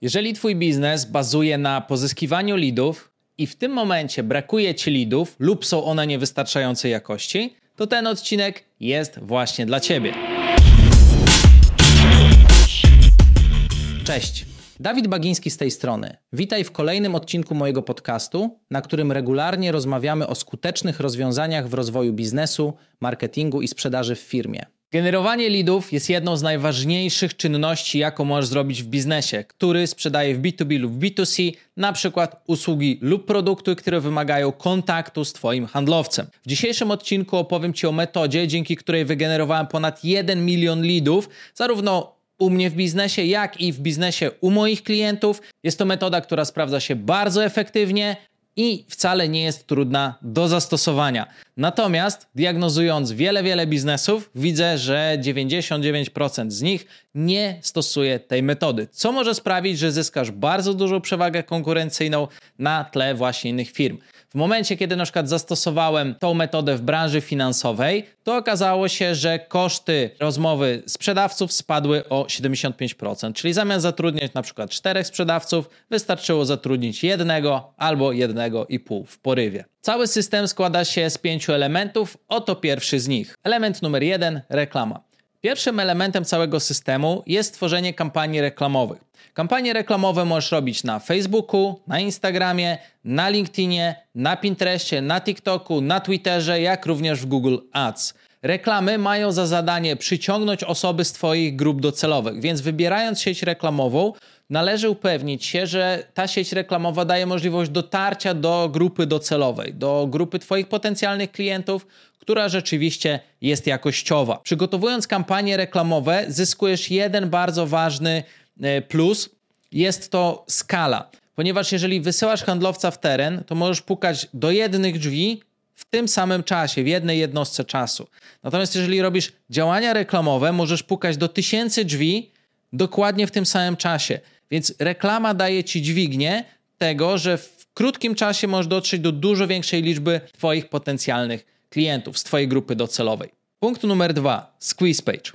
Jeżeli twój biznes bazuje na pozyskiwaniu leadów i w tym momencie brakuje ci leadów lub są one niewystarczającej jakości, to ten odcinek jest właśnie dla ciebie. Cześć, Dawid Bagiński z tej strony. Witaj w kolejnym odcinku mojego podcastu, na którym regularnie rozmawiamy o skutecznych rozwiązaniach w rozwoju biznesu, marketingu i sprzedaży w firmie. Generowanie leadów jest jedną z najważniejszych czynności, jaką możesz zrobić w biznesie, który sprzedaje w B2B lub B2C, na przykład usługi lub produkty, które wymagają kontaktu z twoim handlowcem. W dzisiejszym odcinku opowiem ci o metodzie, dzięki której wygenerowałem ponad 1 milion leadów, zarówno u mnie w biznesie, jak i w biznesie u moich klientów. Jest to metoda, która sprawdza się bardzo efektywnie i wcale nie jest trudna do zastosowania. Natomiast diagnozując wiele biznesów, widzę, że 99% z nich nie stosuje tej metody, co może sprawić, że zyskasz bardzo dużą przewagę konkurencyjną na tle właśnie innych firm. W momencie, kiedy na przykład zastosowałem tą metodę w branży finansowej, to okazało się, że koszty rozmowy sprzedawców spadły o 75%, czyli zamiast zatrudniać na przykład 4 sprzedawców, wystarczyło zatrudnić 1 albo 1,5 w porywie. Cały system składa się z 5 elementów, oto pierwszy z nich. Element numer 1, reklama. Pierwszym elementem całego systemu jest tworzenie kampanii reklamowych. Kampanie reklamowe możesz robić na Facebooku, na Instagramie, na LinkedInie, na Pinterestie, na TikToku, na Twitterze, jak również w Google Ads. Reklamy mają za zadanie przyciągnąć osoby z twoich grup docelowych, więc wybierając sieć reklamową, należy upewnić się, że ta sieć reklamowa daje możliwość dotarcia do grupy docelowej, do grupy twoich potencjalnych klientów, która rzeczywiście jest jakościowa. Przygotowując kampanie reklamowe, zyskujesz jeden bardzo ważny plus, jest to skala. Ponieważ jeżeli wysyłasz handlowca w teren, to możesz pukać do jednych drzwi w tym samym czasie, w jednej jednostce czasu. Natomiast jeżeli robisz działania reklamowe, możesz pukać do tysięcy drzwi dokładnie w tym samym czasie. Więc reklama daje ci dźwignię tego, że w krótkim czasie możesz dotrzeć do dużo większej liczby twoich potencjalnych klientów z twojej grupy docelowej. Punkt numer 2. Squeeze page.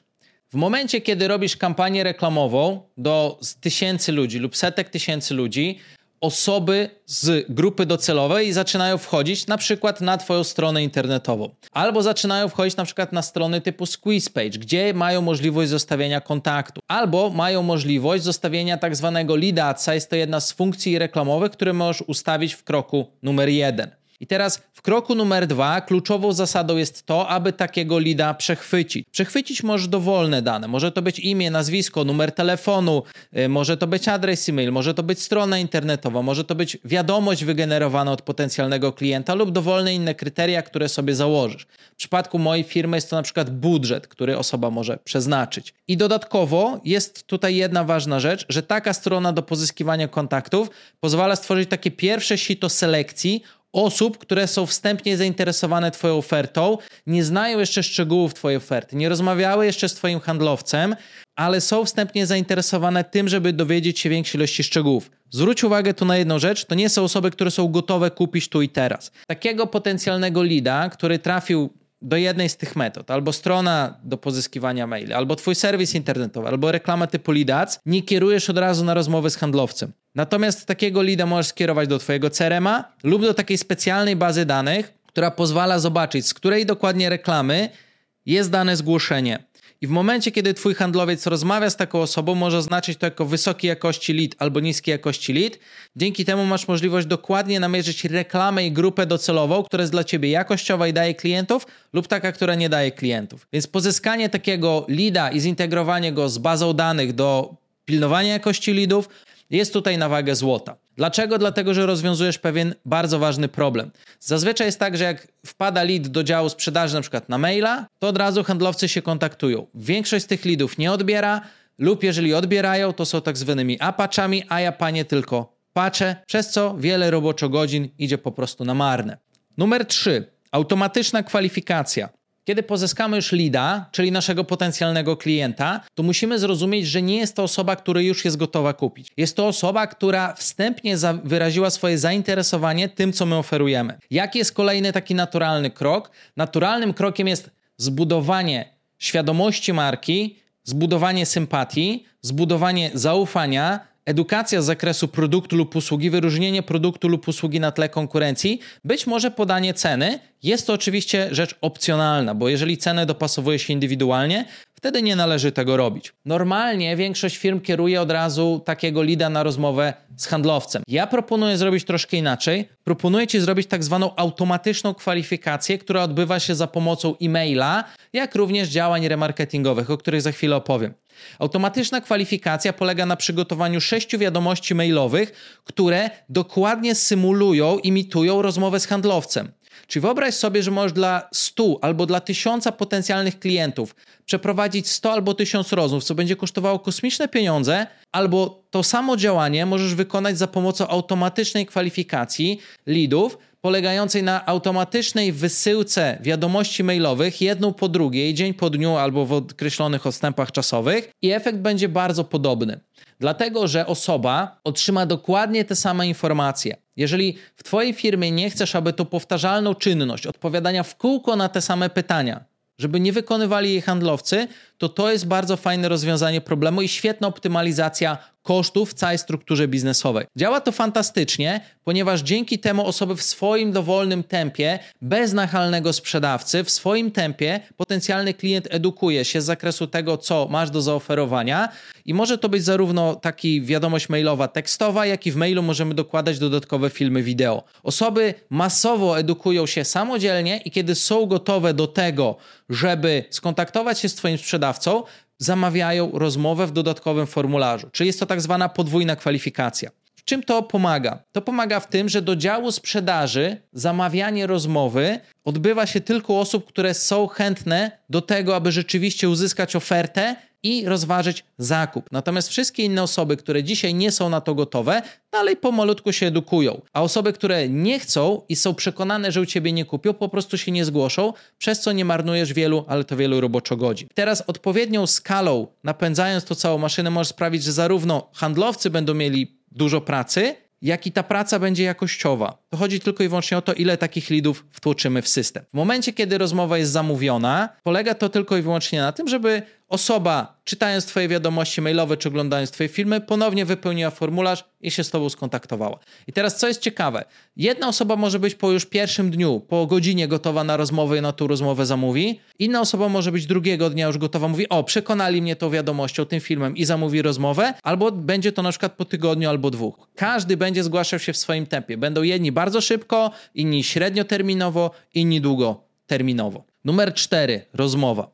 W momencie, kiedy robisz kampanię reklamową do tysięcy ludzi lub setek tysięcy ludzi, osoby z grupy docelowej zaczynają wchodzić na przykład na twoją stronę internetową. Albo zaczynają wchodzić na przykład na strony typu squeeze page, gdzie mają możliwość zostawienia kontaktu. Albo mają możliwość zostawienia tak zwanego lead adsa. Jest to jedna z funkcji reklamowych, które możesz ustawić w kroku numer 1. I teraz w kroku numer 2 kluczową zasadą jest to, aby takiego leada przechwycić. Przechwycić możesz dowolne dane. Może to być imię, nazwisko, numer telefonu, może to być adres e-mail, może to być strona internetowa, może to być wiadomość wygenerowana od potencjalnego klienta lub dowolne inne kryteria, które sobie założysz. W przypadku mojej firmy jest to na przykład budżet, który osoba może przeznaczyć. I dodatkowo jest tutaj jedna ważna rzecz, że taka strona do pozyskiwania kontaktów pozwala stworzyć takie pierwsze sito selekcji osób, które są wstępnie zainteresowane twoją ofertą, nie znają jeszcze szczegółów twojej oferty, nie rozmawiały jeszcze z twoim handlowcem, ale są wstępnie zainteresowane tym, żeby dowiedzieć się większej ilości szczegółów. Zwróć uwagę tu na jedną rzecz, to nie są osoby, które są gotowe kupić tu i teraz. Takiego potencjalnego leada, który trafił do jednej z tych metod, albo strona do pozyskiwania maili, albo twój serwis internetowy, albo reklama typu lead ads, nie kierujesz od razu na rozmowę z handlowcem. Natomiast takiego leada możesz skierować do twojego CRM-a lub do takiej specjalnej bazy danych, która pozwala zobaczyć, z której dokładnie reklamy jest dane zgłoszenie. I w momencie, kiedy twój handlowiec rozmawia z taką osobą, może oznaczyć to jako wysokiej jakości lead albo niskiej jakości lead. Dzięki temu masz możliwość dokładnie namierzyć reklamę i grupę docelową, która jest dla ciebie jakościowa i daje klientów lub taka, która nie daje klientów. Więc pozyskanie takiego leada i zintegrowanie go z bazą danych do pilnowania jakości leadów jest tutaj na wagę złota. Dlaczego? Dlatego, że rozwiązujesz pewien bardzo ważny problem. Zazwyczaj jest tak, że jak wpada lead do działu sprzedaży na przykład na maila, to od razu handlowcy się kontaktują. Większość z tych leadów nie odbiera lub jeżeli odbierają, to są tak zwanymi apaczami, a ja panie tylko patrzę, przez co wiele roboczo godzin idzie po prostu na marne. Numer 3. Automatyczna kwalifikacja. Kiedy pozyskamy już leada, czyli naszego potencjalnego klienta, to musimy zrozumieć, że nie jest to osoba, która już jest gotowa kupić. Jest to osoba, która wstępnie wyraziła swoje zainteresowanie tym, co my oferujemy. Jaki jest kolejny taki naturalny krok? Naturalnym krokiem jest zbudowanie świadomości marki, zbudowanie sympatii, zbudowanie zaufania edukacja z zakresu produktu lub usługi, wyróżnienie produktu lub usługi na tle konkurencji, być może podanie ceny. Jest to oczywiście rzecz opcjonalna, bo jeżeli cenę dopasowuje się indywidualnie, wtedy nie należy tego robić. Normalnie większość firm kieruje od razu takiego leada na rozmowę z handlowcem. Ja proponuję zrobić troszkę inaczej. Proponuję Ci zrobić tak zwaną automatyczną kwalifikację, która odbywa się za pomocą e-maila, jak również działań remarketingowych, o których za chwilę opowiem. Automatyczna kwalifikacja polega na przygotowaniu 6 wiadomości mailowych, które dokładnie symulują, imitują rozmowę z handlowcem. Czyli wyobraź sobie, że możesz dla 100 albo dla 1000 potencjalnych klientów przeprowadzić 100 albo 1000 rozmów, co będzie kosztowało kosmiczne pieniądze, albo to samo działanie możesz wykonać za pomocą automatycznej kwalifikacji leadów, polegającej na automatycznej wysyłce wiadomości mailowych jedną po drugiej, dzień po dniu albo w określonych odstępach czasowych i efekt będzie bardzo podobny. Dlatego, że osoba otrzyma dokładnie te same informacje. Jeżeli w Twojej firmie nie chcesz, aby to powtarzalną czynność odpowiadania w kółko na te same pytania, żeby nie wykonywali jej handlowcy, to jest bardzo fajne rozwiązanie problemu i świetna optymalizacja kosztów w całej strukturze biznesowej. Działa to fantastycznie, ponieważ dzięki temu osoby w swoim dowolnym tempie, bez nachalnego sprzedawcy, w swoim tempie potencjalny klient edukuje się z zakresu tego, co masz do zaoferowania i może to być zarówno taki wiadomość mailowa, tekstowa, jak i w mailu możemy dokładać dodatkowe filmy wideo. Osoby masowo edukują się samodzielnie i kiedy są gotowe do tego, żeby skontaktować się z Twoim sprzedawcą, zamawiają rozmowę w dodatkowym formularzu. Czyli jest to tak zwana podwójna kwalifikacja. W czym to pomaga? To pomaga w tym, że do działu sprzedaży zamawianie rozmowy odbywa się tylko u osób, które są chętne do tego, aby rzeczywiście uzyskać ofertę i rozważyć zakup. Natomiast wszystkie inne osoby, które dzisiaj nie są na to gotowe, dalej pomalutku się edukują. A osoby, które nie chcą i są przekonane, że u Ciebie nie kupią, po prostu się nie zgłoszą, przez co nie marnujesz wielu, ale to wielu roboczo godzin. Teraz odpowiednią skalą, napędzając tą całą maszynę, możesz sprawić, że zarówno handlowcy będą mieli dużo pracy, jak i ta praca będzie jakościowa. To chodzi tylko i wyłącznie o to, ile takich leadów wtłoczymy w system. W momencie, kiedy rozmowa jest zamówiona, polega to tylko i wyłącznie na tym, żeby osoba, czytając Twoje wiadomości mailowe czy oglądając Twoje filmy, ponownie wypełniła formularz i się z Tobą skontaktowała. I teraz, co jest ciekawe, jedna osoba może być po już pierwszym dniu, po godzinie gotowa na rozmowę i na tą rozmowę zamówi, inna osoba może być drugiego dnia już gotowa, mówi, o, przekonali mnie tą wiadomością, tym filmem i zamówi rozmowę, albo będzie to na przykład po tygodniu albo 2. Każdy będzie zgłaszał się w swoim tempie. Będą jedni bardzo szybko, inni średnioterminowo, inni długoterminowo. Numer 4. Rozmowa.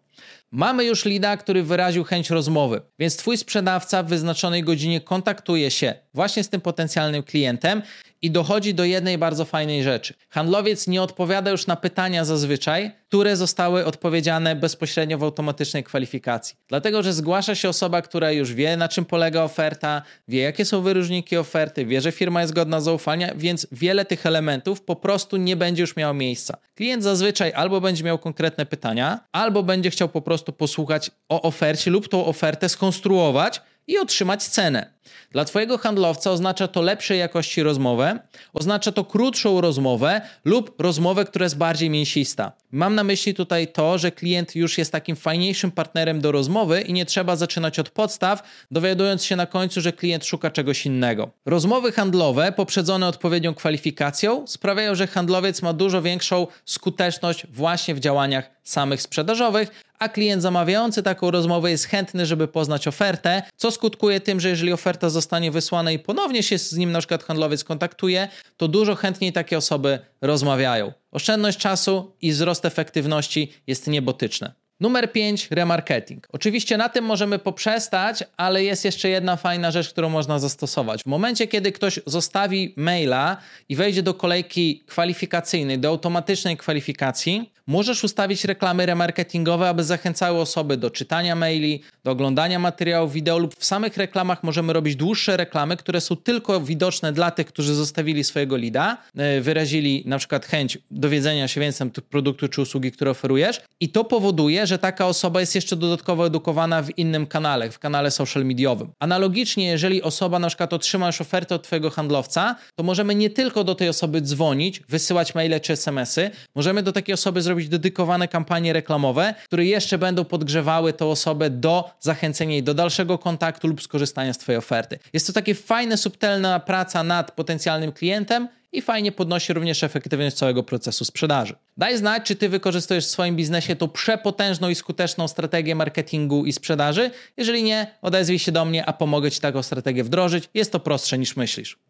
Mamy już leada, który wyraził chęć rozmowy, więc Twój sprzedawca w wyznaczonej godzinie kontaktuje się właśnie z tym potencjalnym klientem i dochodzi do jednej bardzo fajnej rzeczy. Handlowiec nie odpowiada już na pytania zazwyczaj, które zostały odpowiedziane bezpośrednio w automatycznej kwalifikacji. Dlatego, że zgłasza się osoba, która już wie, na czym polega oferta, wie, jakie są wyróżniki oferty, wie, że firma jest godna zaufania, więc wiele tych elementów po prostu nie będzie już miało miejsca. Klient zazwyczaj albo będzie miał konkretne pytania, albo będzie chciał po prostu posłuchać o ofercie lub tą ofertę skonstruować i otrzymać cenę. Dla Twojego handlowca oznacza to lepszej jakości rozmowę, oznacza to krótszą rozmowę lub rozmowę, która jest bardziej mięsista. Mam na myśli tutaj to, że klient już jest takim fajniejszym partnerem do rozmowy i nie trzeba zaczynać od podstaw, dowiadując się na końcu, że klient szuka czegoś innego. Rozmowy handlowe poprzedzone odpowiednią kwalifikacją sprawiają, że handlowiec ma dużo większą skuteczność właśnie w działaniach samych sprzedażowych, a klient zamawiający taką rozmowę jest chętny, żeby poznać ofertę, co skutkuje tym, że jeżeli oferta zostanie wysłana i ponownie się z nim na przykład handlowiec kontaktuje, to dużo chętniej takie osoby rozmawiają. Oszczędność czasu i wzrost efektywności jest niebotyczny. Numer 5. Remarketing. Oczywiście na tym możemy poprzestać, ale jest jeszcze jedna fajna rzecz, którą można zastosować. W momencie, kiedy ktoś zostawi maila i wejdzie do kolejki kwalifikacyjnej, do automatycznej kwalifikacji, możesz ustawić reklamy remarketingowe, aby zachęcały osoby do czytania maili, do oglądania materiałów wideo lub w samych reklamach możemy robić dłuższe reklamy, które są tylko widoczne dla tych, którzy zostawili swojego leada, wyrazili na przykład chęć dowiedzenia się więcej o produktu czy usługi, które oferujesz i to powoduje, tyle, że taka osoba jest jeszcze dodatkowo edukowana w innym kanale, w kanale social mediowym. Analogicznie, jeżeli osoba na przykład otrzyma już ofertę od twojego handlowca, to możemy nie tylko do tej osoby dzwonić, wysyłać maile czy SMS-y, możemy do takiej osoby zrobić dedykowane kampanie reklamowe, które jeszcze będą podgrzewały tą osobę do zachęcenia jej do dalszego kontaktu lub skorzystania z twojej oferty. Jest to takie fajne, subtelna praca nad potencjalnym klientem i fajnie podnosi również efektywność całego procesu sprzedaży. Daj znać, czy ty wykorzystujesz w swoim biznesie tą przepotężną i skuteczną strategię marketingu i sprzedaży. Jeżeli nie, odezwij się do mnie, a pomogę ci taką strategię wdrożyć. Jest to prostsze niż myślisz.